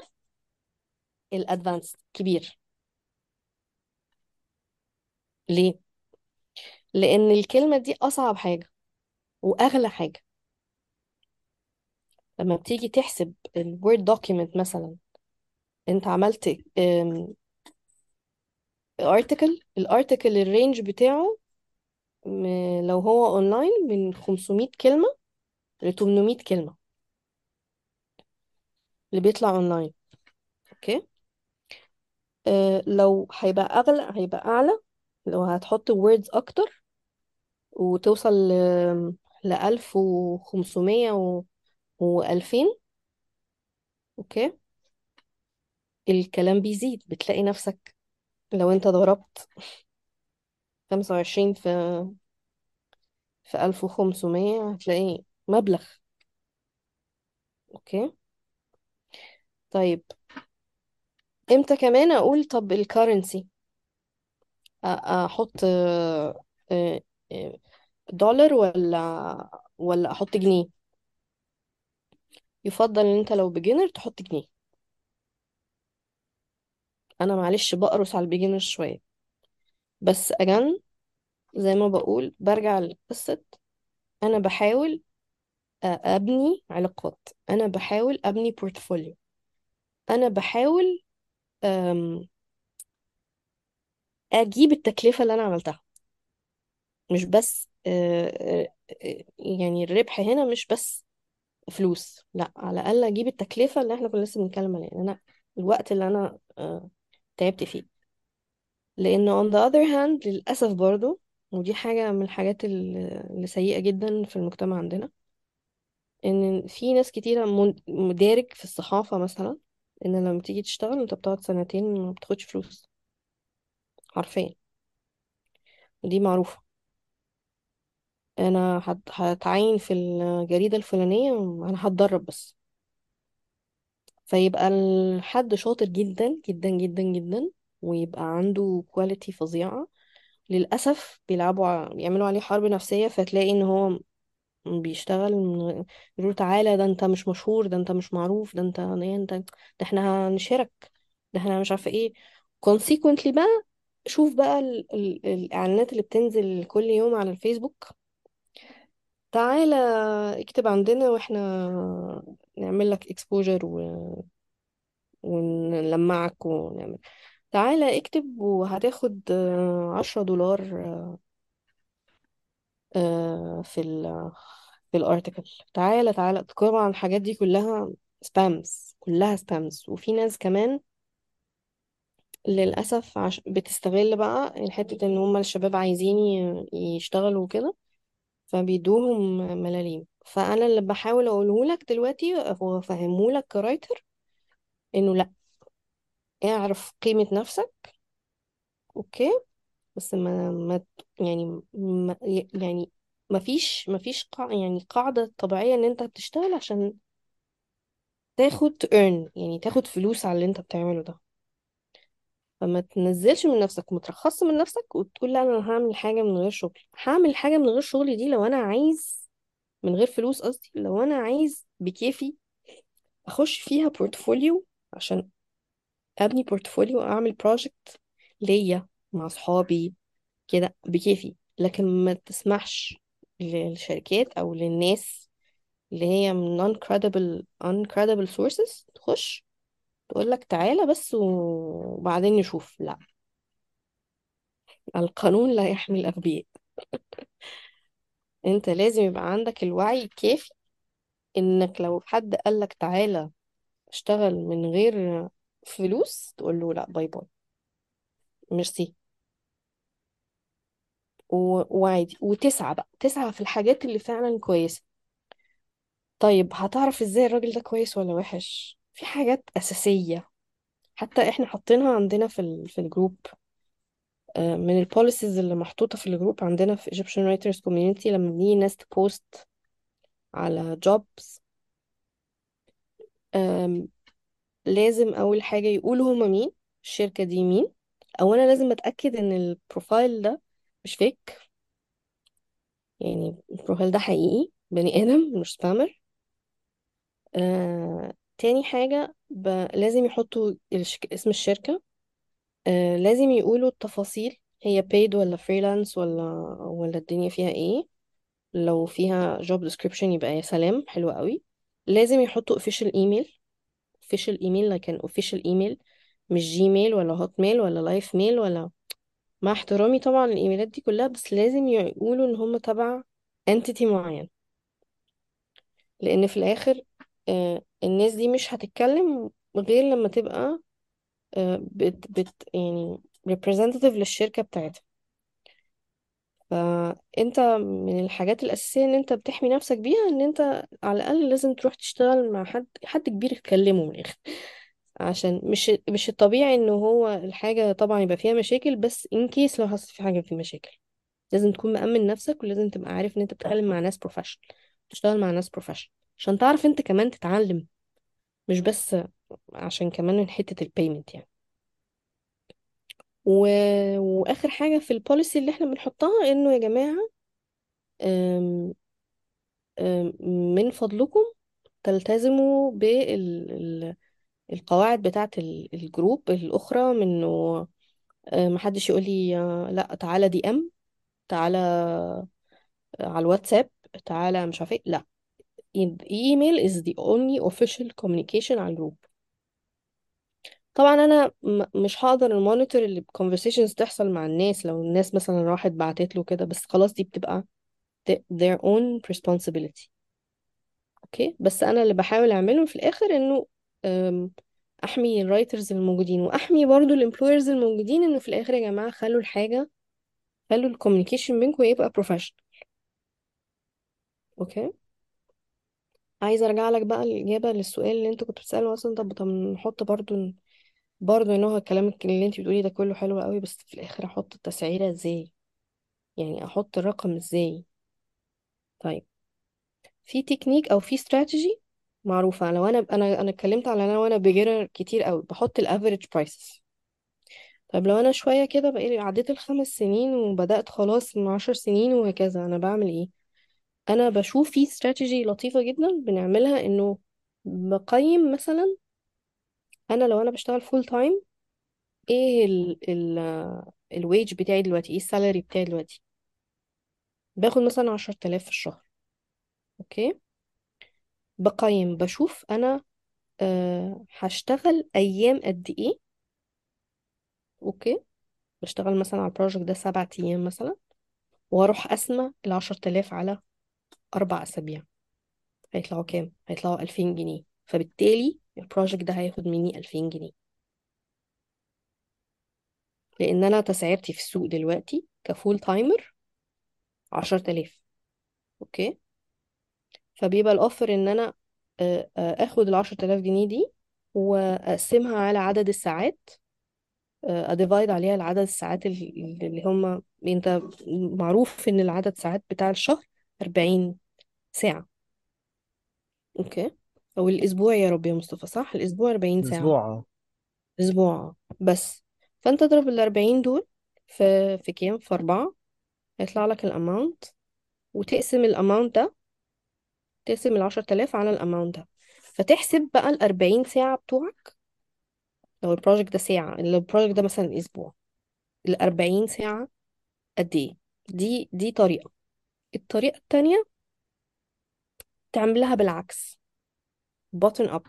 الادفانس كبير. ليه؟ لان الكلمة دي اصعب حاجة واغلى حاجة. لما بتيجي تحسب الوورد دوكيمنت مثلا، انت عملت ارتكل، الارتكل الرينج بتاعه م- لو هو اونلاين من خمسمائة كلمة ل ثمانمائة كلمة اللي بيطلع اونلاين. اوكي آه لو هيبقى اغلى، هيبقى اعلى لو هتحط ووردز اكتر وتوصل ل ل ألف وخمسمائة و و2000. اوكي الكلام بيزيد، بتلاقي نفسك لو انت ضربت خمسة وعشرين في في ألف وخمسمية هتلاقي مبلغ. اوكي طيب امتى كمان اقول طب الكارنسي؟ احط آه، آه، آه، دولار ولا ولا احط جنيه؟ يفضل ان انت لو بيجنر تحط جنيه. انا معلش بقرص على البيجنر شوية، بس اجان زي ما بقول برجع لقصة انا بحاول آه، ابني علاقات، انا بحاول ابني بورتفوليو، انا بحاول آم، اجيب التكلفة اللي انا عملتها، مش بس آه، آه، يعني الربح هنا مش بس فلوس، لا، على الاقل اجيب التكلفه اللي احنا كنا لسه بنتكلم عليها، يعني انا الوقت اللي انا آه، تعبت فيه. لان on the other hand للاسف برضو، ودي حاجه من الحاجات ال- اللي سيئه جدا في المجتمع عندنا، ان في ناس كتيره من- مدارج في الصحافه مثلا، ان لما تيجي تشتغل انت بتقعد سنتين ما بتاخدش فلوس حرفيا، ودي معروفه. انا هت- هتعين في الجريده الفلانيه، انا هتدرب بس. فيبقى الحد شاطر جدا جدا جدا جدا ويبقى عنده كواليتي فظيعة، للأسف بيلعبوا ع- بيعملوا عليه حرب نفسية، فتلاقي ان هو بيشتغل من غ- يقولوا تعالى ده انت مش مشهور، ده انت مش معروف، ده انت ده انت ده احنا هنشهرك، ده احنا مش عارفة ايه. consequently بقى شوف بقى ال ال الإعلانات اللي بتنزل كل يوم على الفيسبوك، تعالى اكتب عندنا واحنا نعمل لك exposure و ونلمعك ونعمل، تعالى اكتب وهتاخد آه، عشرة دولار آه، في ال في الارتكل، تعالى تعالى. طبعا الحاجات دي كلها سبامز، كلها سبامز. وفي ناس كمان للأسف عش... بتستغل بقى الحتة ان هما الشباب عايزين ي- يشتغلوا كده، فبيدوهم ملاليم. فأنا اللي بحاول أقوله لك دلوقتي وأفهمه لك كرايتر، إنه لأ، اعرف قيمة نفسك. أوكي بس ما ما يعني ما يعني ما فيش ما فيش قاع يعني قاعدة طبيعية ان انت بتشتغل عشان تاخد to earn، يعني تاخد فلوس على اللي انت بتعمله ده. فما تنزلش من نفسك وما ترخصش من نفسك وتقول لا انا هعمل حاجة من غير شغل. هعمل حاجة من غير شغل دي لو انا عايز، من غير فلوس قصدي، لو انا عايز بكيفي اخش فيها بورتفوليو، عشان ابني بورتفوليو، اعمل بروجكت ليا مع صحابي كده بكيفي. لكن ما تسمحش للشركات او للناس اللي هي من non credible un credible sources تخش تقول لك تعالى بس وبعدين نشوف. لا، القانون لا يحمي الأغبياء. انت لازم يبقى عندك الوعي الكافي انك لو حد قال لك تعالى اشتغل من غير فلوس تقول له لا، باي باي، ميرسي، و- وعادي. وتسعى بقى، تسعى في الحاجات اللي فعلا كويسة. طيب هتعرف ازاي الراجل ده كويس ولا وحش؟ في حاجات أساسية حتى احنا حاطينها عندنا في ال في الجروب، آه، من البوليسيز اللي محطوطة في الجروب عندنا في Egyptian Writers Community. لما بنيجي ناس تبوست على jobs آم، لازم أول حاجة يقولوا هما مين، الشركة دي مين، أو أنا لازم أتأكد إن البروفايل ده مش فيك، يعني البروفايل ده حقيقي بني آدم مش سبامر. آه، تاني حاجة ب... لازم يحطوا الشك... اسم الشركة، آه، لازم يقولوا التفاصيل، هي paid ولا freelance ولا ولا الدنيا فيها ايه. لو فيها job description يبقى يا سلام، حلو قوي. لازم يحطوا official email، official email لكن official email مش جيميل ولا هوت ميل ولا لايف ميل ولا مع احترامي طبعا للايميلات دي كلها، بس لازم يقولوا ان هم تبع انتيتي معين، لان في الاخر آه، الناس دي مش هتتكلم غير لما تبقى آه، بت بت يعني representative للشركة بتاعتها. فانت من الحاجات الاساسيه ان انت بتحمي نفسك بيها، ان انت على الاقل لازم تروح تشتغل مع حد حد كبير تكلمه من الاخر، عشان مش مش الطبيعي ان هو الحاجه طبعا يبقى فيها مشاكل، بس ان كيس لو حصل في حاجه في مشاكل لازم تكون مأمن نفسك، ولازم تبقى عارف ان انت بتتكلم مع ناس بروفيشنال، تشتغل مع ناس بروفيشنال عشان تعرف انت كمان تتعلم، مش بس عشان كمان من حته البيمنت يعني. و... واخر حاجه في البوليسي اللي احنا بنحطها انه يا جماعه أم... أم، من فضلكم تلتزموا بالقواعد بتاعة ال- الجروب الأخرى، من إنه آه، محدش يقول لي آه، لا تعالى دي ام، تعالى آه، على الواتساب، تعالى مش عارفة إيه. لا، ايميل is the only official communication على الجروب. طبعا انا م- مش هقدر المونيتور اللي conversations تحصل مع الناس، لو الناس مثلا راحت بعتت له كده، بس خلاص دي بتبقى th- their own responsibility. اوكي، بس انا اللي بحاول اعمله في الاخر انه أم، احمي الرايترز الموجودين، واحمي برضو الامبلويرز الموجودين، انه في الاخر يا جماعه خلوا الحاجه، خلوا الكوميونيكيشن بينكم يبقى بروفيشنال. اوكي، عايزه ارجع لك بقى الاجابه للسؤال اللي انت كنت بتساله اصلا. طب طب نحط برضو برضو ان هو الكلام اللي انت بتقولي ده كله حلو قوي، بس في الاخر احط التسعيره ازاي؟ يعني احط الرقم ازاي؟ طيب، في تكنيك او في استراتيجي معروفه. لو انا انا انا اتكلمت على انا وانا بيجنر كتير قوي، بحط الافريج برايسز. طب لو انا شويه كده بقى عديت الخمس سنين وبدات خلاص من عشر سنين وهكذا، انا بعمل ايه؟ انا بشوف في استراتيجي لطيفه جدا بنعملها، انه بقيم مثلا انا لو انا بشتغل فول تايم ايه ال ال الويج بتاعي دلوقتي، ايه السالري بتاعي دلوقتي، باخد مثلا عشرة آلاف في الشهر. اوكي، بقيم بشوف انا أه هشتغل ايام قد ايه. اوكي، بشتغل مثلا على البروجكت ده سبع ايام مثلا، واروح اسمى ال عشرة آلاف على أربع أسابيع، هيطلعوا كام؟ هيطلعوا ألفين جنيه. فبالتالي البروجكت ده هياخد مني ألفين جنيه، لأن أنا تسعيرتي في السوق دلوقتي كفول تايمر عشرة آلاف. أوكي، فبيبقى الأوفر إن أنا آه، آه، آخد العشرة آلاف جنيه دي وأقسمها على عدد الساعات، أديفايد عليها العدد الساعات ال- اللي هم أنت معروف إن العدد ساعات بتاع الشهر أربعين ساعة. أوكي، أو الأسبوع يا رب يا مصطفى، صح؟ الأسبوع أربعين ساعة، اسبوع. اه أسبوع بس. فأنت اضرب الأربعين دول في في كام؟ في أربعة، هيطلع لك الأماونت، وتقسم الأماونت ده، تقسم العشرة آلاف على الأماونت ده، فتحسب بقى الأربعين ساعة بتوعك. لو البروجكت ده ساعة، لو البروجكت ده مثلا أسبوع، الأربعين ساعة قد إيه؟ دي دي طريقة. الطريقة التانية تعملها بالعكس، button up،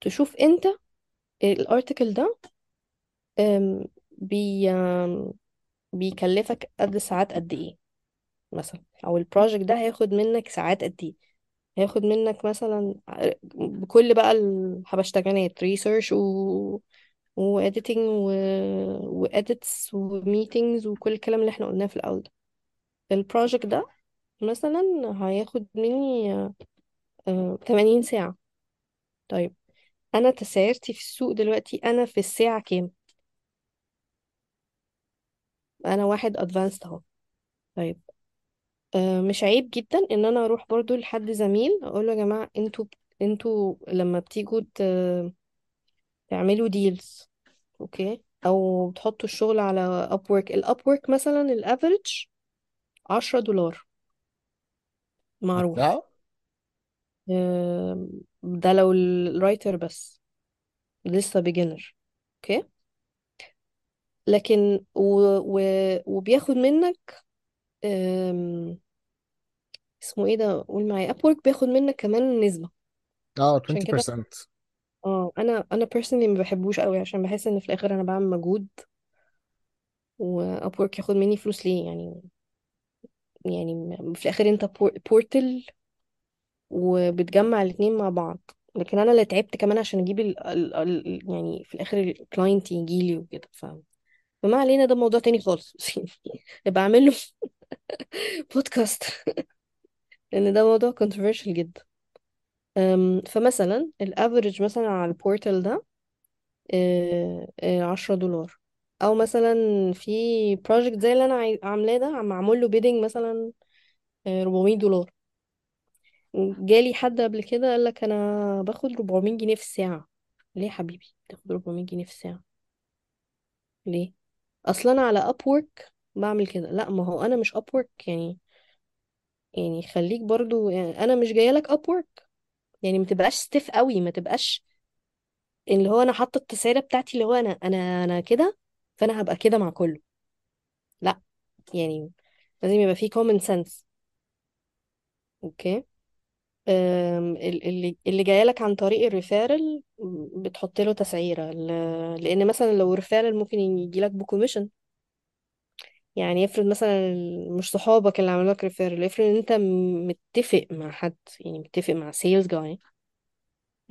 تشوف أنت الارتكل ده أم، بي أم، بيكلفك قد ساعات قد إيه مثلا، او البروجكت ده هياخد منك ساعات قد ايه، هياخد منك مثلا بكل بقى الحبشتكنات، ريسيرش و واديتنج و واديتس وميتينجز وكل الكلام اللي احنا قلناه في الاول ده. البروجكت ده مثلا هياخد مني آه، ثمانين ساعة. طيب انا تسعيرتي في السوق دلوقتي انا في الساعة كام؟ انا واحد ادفانسد اهو. طيب آه، مش عيب جدا ان انا اروح برضو لحد زميل اقول له يا جماعه، انتوا انتوا لما بتيجوا ت- تعملوا ديلز، اوكي، او بتحطوا الشغل على ابورك، الابورك مثلا الافريج عشرة دولار معروف، الساعة آه، ده لو الرايتر بس لسه بيجنر. اوكي، لكن و و وبياخد منك آم، اسمه ايه ده، قول معايا، ابورك بياخد منك كمان نسبه، اه عشان كده عشرين بالمية. اه انا انا personally ما بحبوش قوي، عشان بحس ان في الاخر انا بعمل مجهود وابورك ياخد مني فلوس ليه يعني؟ يعني م- في الاخر انت بور- بورتل وبتجمع الاتنين مع بعض، لكن انا اللي تعبت كمان عشان اجيب ال ال ال يعني في الاخر الكلاينت يجي لي وكده. ف... فما علينا، ده موضوع تاني خالص يبقى اعمل له بودكاست لان ده موضوع controversial جدا. أم، فمثلا الافريج مثلا على البورتال ده آه، آه، عشرة دولار، او مثلا في بروجكت زي اللي انا عاي- عاملاه ده، عم معمول له بيدنج مثلا آه، أربعمية دولار. جالي حد قبل كده قال لك انا باخد أربعمية جنيه في الساعه. ليه يا حبيبي تاخد أربعمية جنيه في الساعه ليه؟ اصلا انا على ابورك بعمل كده. لا، ما هو انا مش ابورك يعني، يعني خليك برضو يعني انا مش جايه لك ابورك يعني، ما تبقاش ستيف قوي، ما تبقاش اللي هو انا حاطه التسعيره بتاعتي اللي هو انا انا انا كده فانا هبقى كده مع كله. لا يعني لازم يبقى فيه common sense. اوكي. أم، ال- اللي اللي جاي لك عن طريق الريفيرال بتحط له تسعيره، ل- لان مثلا لو ريفيرال ممكن يجي لك بكوميشن. يعني افرض مثلا مش صحابك اللي عملوا لك ريفيرال، افرض ان انت م- متفق مع حد، يعني متفق مع سيلز جاي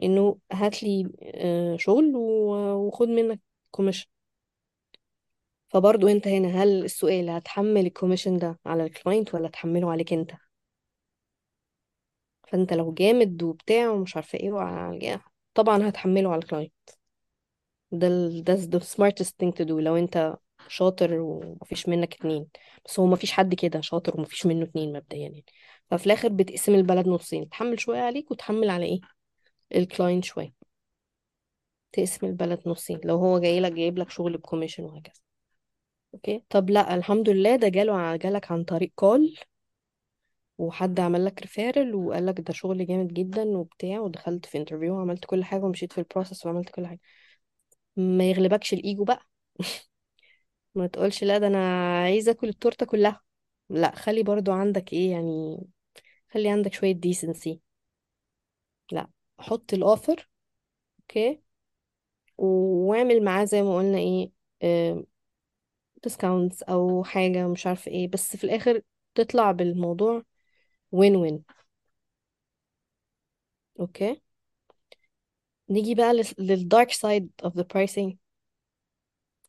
انه هات لي آه، شغل و- وخد منك كوميشن. فبرضه انت هنا، هل السؤال هتحمل الكوميشن ده على الكلاينت ولا تحمله عليك انت؟ فانت لو جامد وبتاع ومش عارفه ايه وع- طبعا هتحمله على الكلاينت. ده ال ده the smartest thing to do لو انت شاطر ومفيش منك اتنين. بس هو مفيش حد كده شاطر ومفيش منه اتنين مبدئيا يعني. ففي الاخر بتقسم البلد نصين، تحمل شويه عليك وتحمل على ايه الكلاينت شويه، تقسم البلد نصين لو هو جاي لك جايب لك شغل بكوميشن وهكذا. اوكي. طب لا، الحمد لله ده جاله ع- جالك عن طريق كول وحد عمل لك ريفيرال وقال لك ده شغل جامد جدا وبتاع، ودخلت في انترفيو وعملت كل حاجه ومشيت في البروسس وعملت كل حاجه. ما يغلبكش الايجو بقى، ما تقولش لا ده انا عايزه اكل التورته كلها. لا، خلي برضو عندك ايه يعني، خلي عندك شويه ديسنسي. لا، حط الاوفر. اوكي. واعمل معاه زي ما قلنا ايه ديسكاونتس او حاجه مش عارفه ايه، بس في الاخر تطلع بالموضوع وين وين. اوكي. نيجي بقى للدارك سايد of the pricing.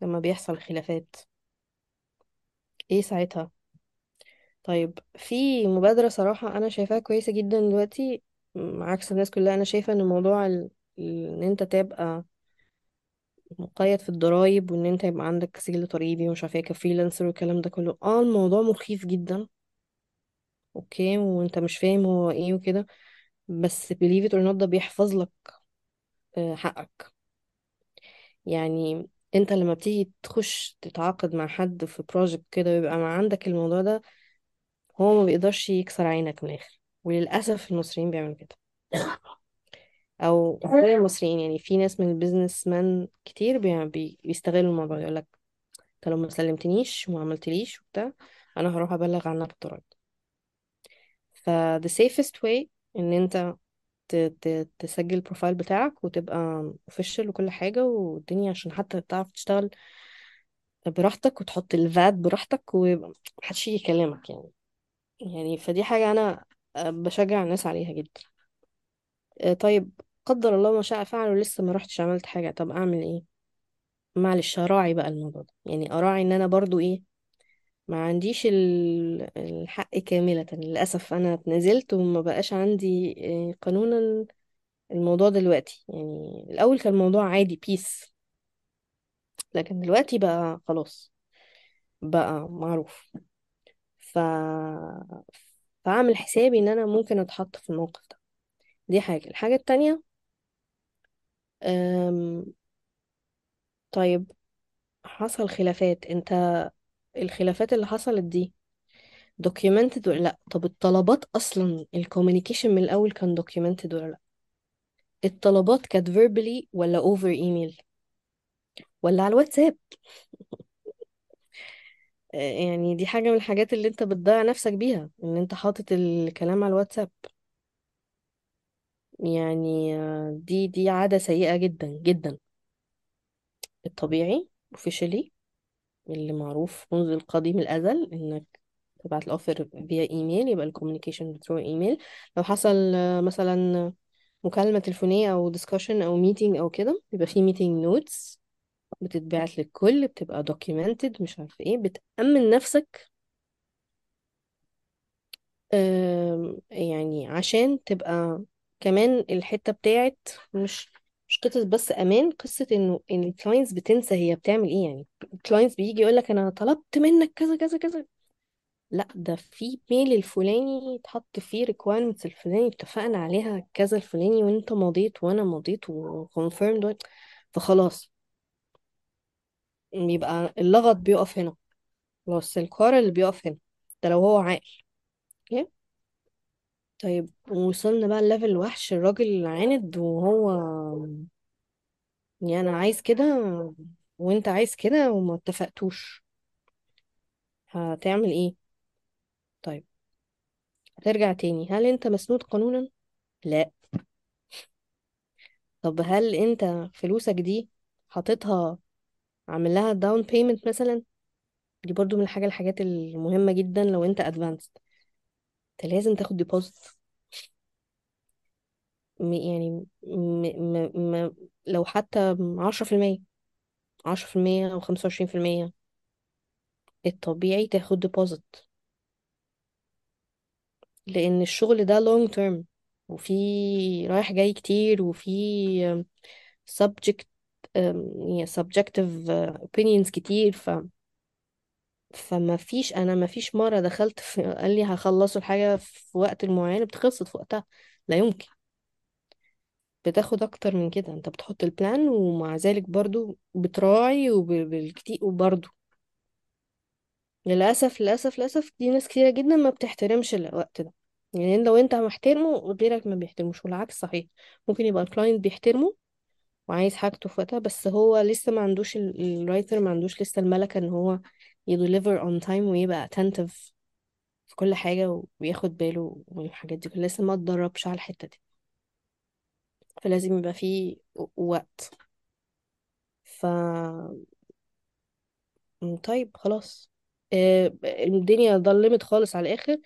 لما بيحصل خلافات ايه ساعتها؟ طيب، في مبادرة صراحة أنا شايفاها كويسة جدا دلوقتي، م- عكس الناس كلها. أنا شايفة إن موضوع ال... ال- إن أنت تبقى مقيد في الضرايب وإن أنت يبقى عندك سجل ضريبي ومش عارفة إيه كفريلانسر والكلام ده كله، اه الموضوع مخيف جدا. أوكي. وأنت مش فاهم هو إيه وكده، بس believe it or not ده بيحفظ لك آه، حقك. يعني أنت لما بتيجي تخش تتعاقد مع حد في بروجكت كده ويبقى ما عندك الموضوع ده، هو ما بيقدرش يكسر عينك من الآخر. وللأسف المصريين بيعملوا كده، او غير المصريين يعني، في ناس من البيزنس مان كتير بي- بي- بيستغلوا الموضوع. يقول لك انت لو ما سلمتنيش وما عملتليش وبتاع انا هروح ابلغ عنك بالضرايب. ف the safest way ان انت ت ت تسجل البروفايل بتاعك وتبقى official وكل حاجة والدنيا، عشان حتى تعرف تشتغل براحتك وتحط الفات براحتك ويبقى محدش يجي يكلمك يعني. يعني فدي حاجة أنا آه، بشجع الناس عليها جدا. آه، طيب، قدر الله ما شاء فعل ولسه ما رحتش عملت حاجة، طب أعمل إيه؟ معلش اراعي بقى الموضوع ده يعني، اراعي ان انا برضو ايه ما عنديش ال- الحق كاملة للأسف. أنا اتنازلت وما بقاش عندي آه، قانونا الموضوع دلوقتي يعني. الأول كان الموضوع عادي بيس، لكن دلوقتي بقى خلاص بقى معروف. ف فأعمل حسابي إن أنا ممكن أتحط في الموقف ده. دي حاجة. الحاجة التانية أم... طيب حصل خلافات، أنت الخلافات اللي حصلت دي documented ولا لا؟ طب الطلبات اصلا الكوميونيكيشن من الاول كان documented ولا لا؟ الطلبات كانت verbally ولا over email ولا على الواتساب؟ آه، يعني دي حاجة من الحاجات اللي انت بتضيع نفسك بيها، ان انت حاطط الكلام على الواتساب يعني. آه، دي دي عادة سيئة جدا جدا. الطبيعي officially اللي معروف منذ القديم الأزل إنك تبعت الأوفر فيا إيميل، يبقى الكوميونيكيشن through إيميل. لو حصل آه، مثلا مكالمة تليفونية أو discussion أو meeting أو كده، يبقى في meeting notes بتتبعت للكل، بتبقى documented، مش عارفة ايه، بتأمن نفسك آم، يعني عشان تبقى كمان الحتة بتاعت مش مش قصة بس أمان، قصة إنه إن الكلاينتس بتنسى هي بتعمل إيه. يعني الكلاينتس بيجي يقول لك أنا طلبت منك كذا كذا كذا، لا ده في ميل الفلاني اتحط فيه requirements الفلاني، اتفقنا عليها كذا الفلاني، وأنت مضيت وأنا مضيت وconfirmed، فخلاص بيبقى اللغط بيقف هنا، خلاص القرار اللي بيقف هنا ده لو هو عاقل. أوكي؟ طيب وصلنا بقى الليفل وحش، الراجل عاند وهو يعني انا عايز كده وانت عايز كده وما اتفقتوش، هتعمل ايه؟ طيب هترجع تاني، هل انت مسنود قانونا؟ لا. طب هل انت فلوسك دي حاططها عامل لها داون بيمنت مثلا؟ دي برضو من الحاجة الحاجات المهمة جدا. لو انت ادفانسد انت لازم تاخد ديبوزيت، يعني م م م لو حتى عشرة في المية، عشرة في المية أو خمسة وعشرين في المية الطبيعي تاخد ديبوزيت، لأن الشغل ده long term وفي رايح جاي كتير، وفي subject أم، يعني subjective uh, opinions كتير. ف فما فيش، انا ما فيش مره دخلت في قال لي هخلصوا الحاجه في وقت المعين بتخلصت في وقتها، لا يمكن، بتاخد اكتر من كده. انت بتحط البلان ومع ذلك برضو بتراعي وبالكتير، وبرضو للاسف للاسف للاسف دي ناس كتيره جدا ما بتحترمش الوقت ده. يعني لو انت محترمه غيرك ما بيحترموش، والعكس صحيح، ممكن يبقى الكلاينت بيحترمه وعايز حاجته في وقتها، بس هو لسه ما عندوش، الرايتر ما عندوش لسه الملكة ان هو يدليفر اون تايم ويبقى attentive في كل حاجة وياخد باله والحاجات دي كلها، لسه ما اتدربش على الحتة دي، فلازم يبقى فيه وقت. ف م، طيب خلاص آه، الدنيا ظلمت خالص على الآخر،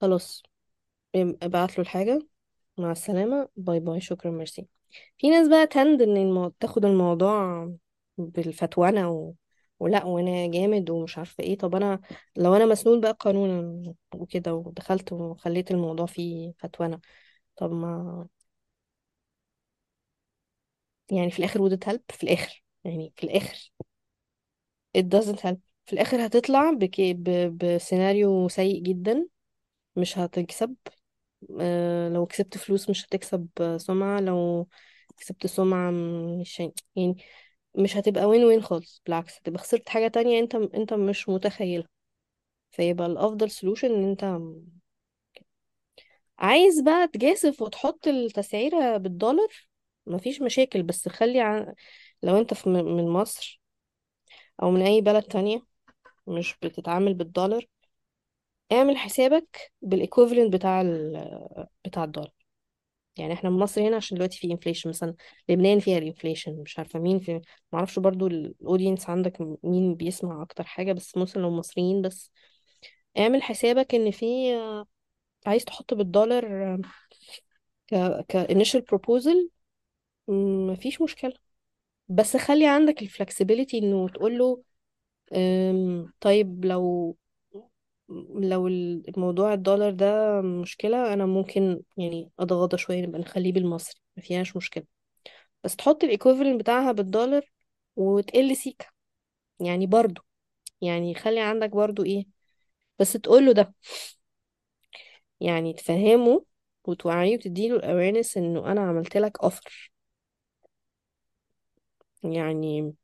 خلاص ام- ابعت له الحاجة، مع السلامة، باي باي، شكرا، ميرسي. في ناس بقى تهند ان المو... تاخد الموضوع بالفتوانة و... ولا وانا جامد ومش عارفة ايه. طب انا لو انا مسنود بقى قانونا وكده ودخلت وخليت الموضوع فيه فتوانة، طب ما يعني في الاخر would it help؟ في الاخر يعني في الاخر it doesn't help، في الاخر هتطلع بك... ب... بسيناريو سيء جدا، مش هتكسب. آه، لو كسبت فلوس مش هتكسب آه، سمعة، لو كسبت سمعة مش هي- يعني مش هتبقى وين وين خالص، بالعكس هتبقى خسرت حاجة تانية انت انت مش متخيلها. فيبقى الأفضل سولوشن ان انت عايز بقى تجاسف وتحط التسعيرة بالدولار، مفيش مشاكل، بس خلي عن... لو انت في م- من مصر او من اي بلد تانية مش بتتعامل بالدولار، اعمل حسابك بالايكوفالنت بتاع ال... بتاع الدولار. يعني احنا في مصر هنا عشان دلوقتي في انفليشن، مثلا لبنان فيها الانفليشن، مش عارفه مين، في معرفش برضو الاودينس عندك م- مين بيسمع اكتر حاجه، بس مثلا لو مصريين بس، اعمل حسابك ان في آه، عايز تحط بالدولار آه، ك ك initial proposal، م، مفيش مشكله، بس خلي عندك الفلكسبيليتي انه تقول له أم، طيب لو لو الموضوع الدولار ده مشكله انا ممكن يعني اتغاضى شويه، نبقى نخليه بالمصري، مفيهاش مشكله، بس تحط الايكوفالنت بتاعها بالدولار وتقل سيكا، يعني برضو يعني خلي عندك برضو ايه، بس تقوله ده، يعني تفهمه وتوعيه وتديله الاويرنس انه انا عملت لك اوفر، يعني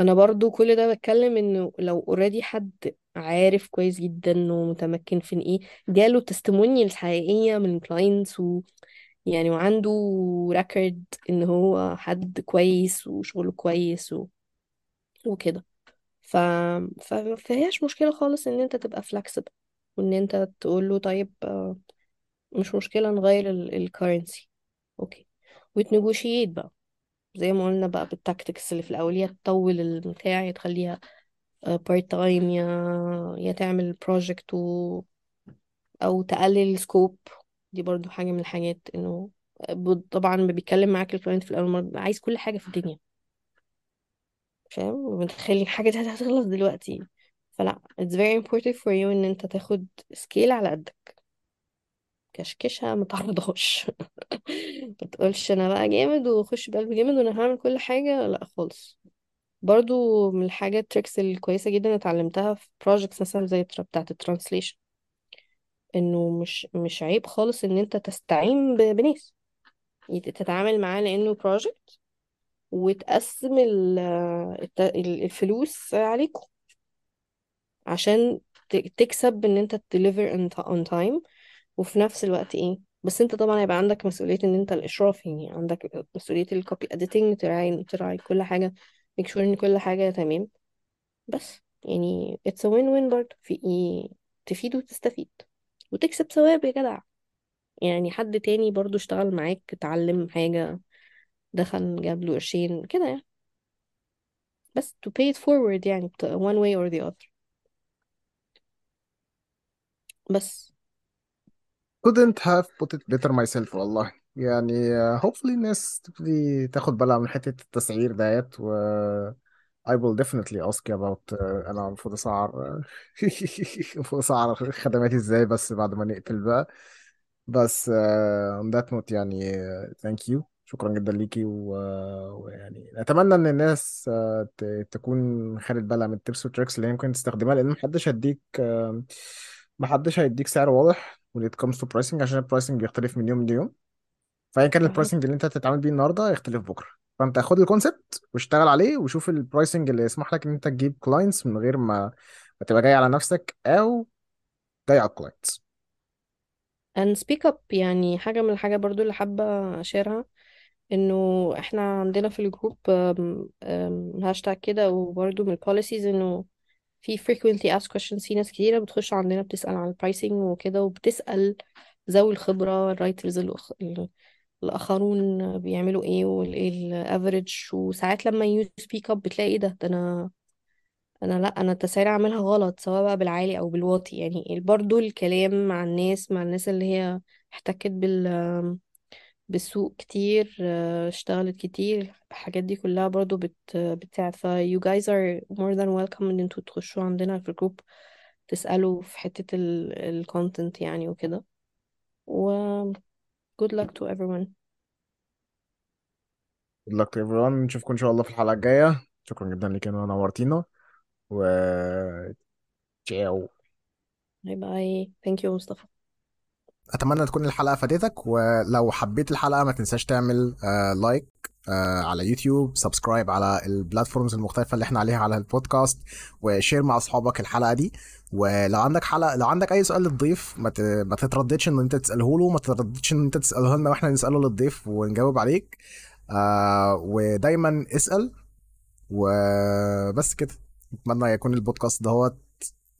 انا برضو كل ده بتكلم انه لو اوريدي حد عارف كويس جدا ومتمكن في ايه، جاله تستمونيالز حقيقية من كلاينتس و يعني وعنده ريكورد ان هو حد كويس وشغله كويس و... وكده، ف ف- فهياش مشكلة خالص ان انت تبقى flexible وان انت تقول له طيب آه، مش مشكلة نغير ال ال currency، اوكي، وتنجوشيت بقى، زي ما قلنا بقى بالتاكتكس اللي في الأول، يا تطول البتاع يا تخليها بارت تايم، يا يا تعمل بروجكت و... أو تقلل السكوب. دي برضو حاجة من الحاجات، إنه ب- طبعا ما بيتكلم معاك الكلاينت في الأول مرة، عايز كل حاجة في الدنيا فاهم، بتخلي الحاجة دي هتخلص دلوقتي. فلا it's very important for you إن أنت تاخد سكيل على قدك، كشكشها ما تعرضهاش ما تقولش انا بقى جامد واخش بقلب جامد وانا هعمل كل حاجه، لا خالص. برضو من الحاجات التريكس الكويسه جدا اللي اتعلمتها في projects مثلا زي الترا- بتاعه الترانسليشن، انه مش مش عيب خالص ان انت تستعين ب- بناس يت- تتعامل معاه، لانه project وتقسم ال- الت- ال- الفلوس عليكم عشان ت- تكسب ان انت deliver on ti- on time، وفي نفس الوقت ايه، بس انت طبعا هيبقى عندك مسؤولية ان انت الاشراف، يعني عندك مسؤولية الكوبي اديتنج، تراعي تراعي كل حاجة، ميك شور ان كل حاجة تمام. بس يعني it's a win-win برضه، في ايه، تفيد وتستفيد وتكسب ثواب يا جدع. يعني حد تاني برضه اشتغل معاك، اتعلم حاجة، دخل جاب له قرشين كده يعني، بس to pay it forward يعني بت- one way or the other. بس couldn't have put it better myself والله. يعني uh, hopefully الناس تبتدي تاخد بالها من حتة التسعير ديت، و I will definitely ask you about uh, أنا المفروض أسعر المفروض أسعر خدماتي إزاي بس بعد ما نقفل بقى. بس uh, on that note يعني uh, thank you، شكرا جدا ليكي، و- ويعني نتمنى ان الناس uh, ت- تكون خدت بالها من التبس والتريكس اللي ممكن تستخدمها، لان محدش هيديك uh, محدش هيديك سعر واضح when it comes to pricing، عشان البرايسنج بيختلف من يوم ليوم، فايا كان صحيح البرايسنج اللي انت هتتعامل بيه النهارده هيختلف بكره. فانت خد الكونسبت واشتغل عليه، وشوف البرايسنج اللي يسمح لك ان انت تجيب كلاينتس من غير ما ما تبقى جاي على نفسك او جاي على الكلاينتس. and speak up. يعني حاجة من الحاجة برضو اللي حابة أشيرها، انه احنا عندنا في الجروب أم- أم، هاشتاج كده، وبرده من البوليسيز انه في frequently asked questions، في ناس كتيرة بتخش عندنا بتسأل عن البرايسنج وكده، وبتسأل ذوي الخبرة الرايترز الآخرون بيعملوا ايه وايه الافريج. وساعات لما you speak up بتلاقي ايه ده، ده انا انا لا انا التسعيرة عاملها غلط، سواء بقى بالعالي او بالواطي. يعني برضو الكلام مع الناس، مع الناس اللي هي احتكت بال بالسوق كتير، آه، اشتغلت كتير، الحاجات دي كلها برضو بت بتساعد. ف you guys are more than welcome ان انتوا تخشوا عندنا في الجروب تسألوا في حتة ال ال content يعني وكده. و good luck to everyone. good luck to everyone، نشوفكم ان شاء الله في الحلقه الجايه. شكرا جدا ليك انه نورتينا، و تشاو. باي باي. thank you مصطفى. اتمنى تكون الحلقه فادتك، ولو حبيت الحلقه ما تنساش تعمل آه لايك آه على يوتيوب، سبسكرايب على البلاتفورمز المختلفه اللي احنا عليها على البودكاست، وشير مع اصحابك الحلقه دي. ولو عندك حلقه لو عندك اي سؤال للضيف، ما, ت... ما تترددش ان انت تساله له، ما تترددش ان انت تساله لنا واحنا نساله للضيف ونجاوب عليك. آه ودايما اسال وبس كده. اتمنى يكون البودكاست دهوت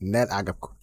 نال اعجابكم.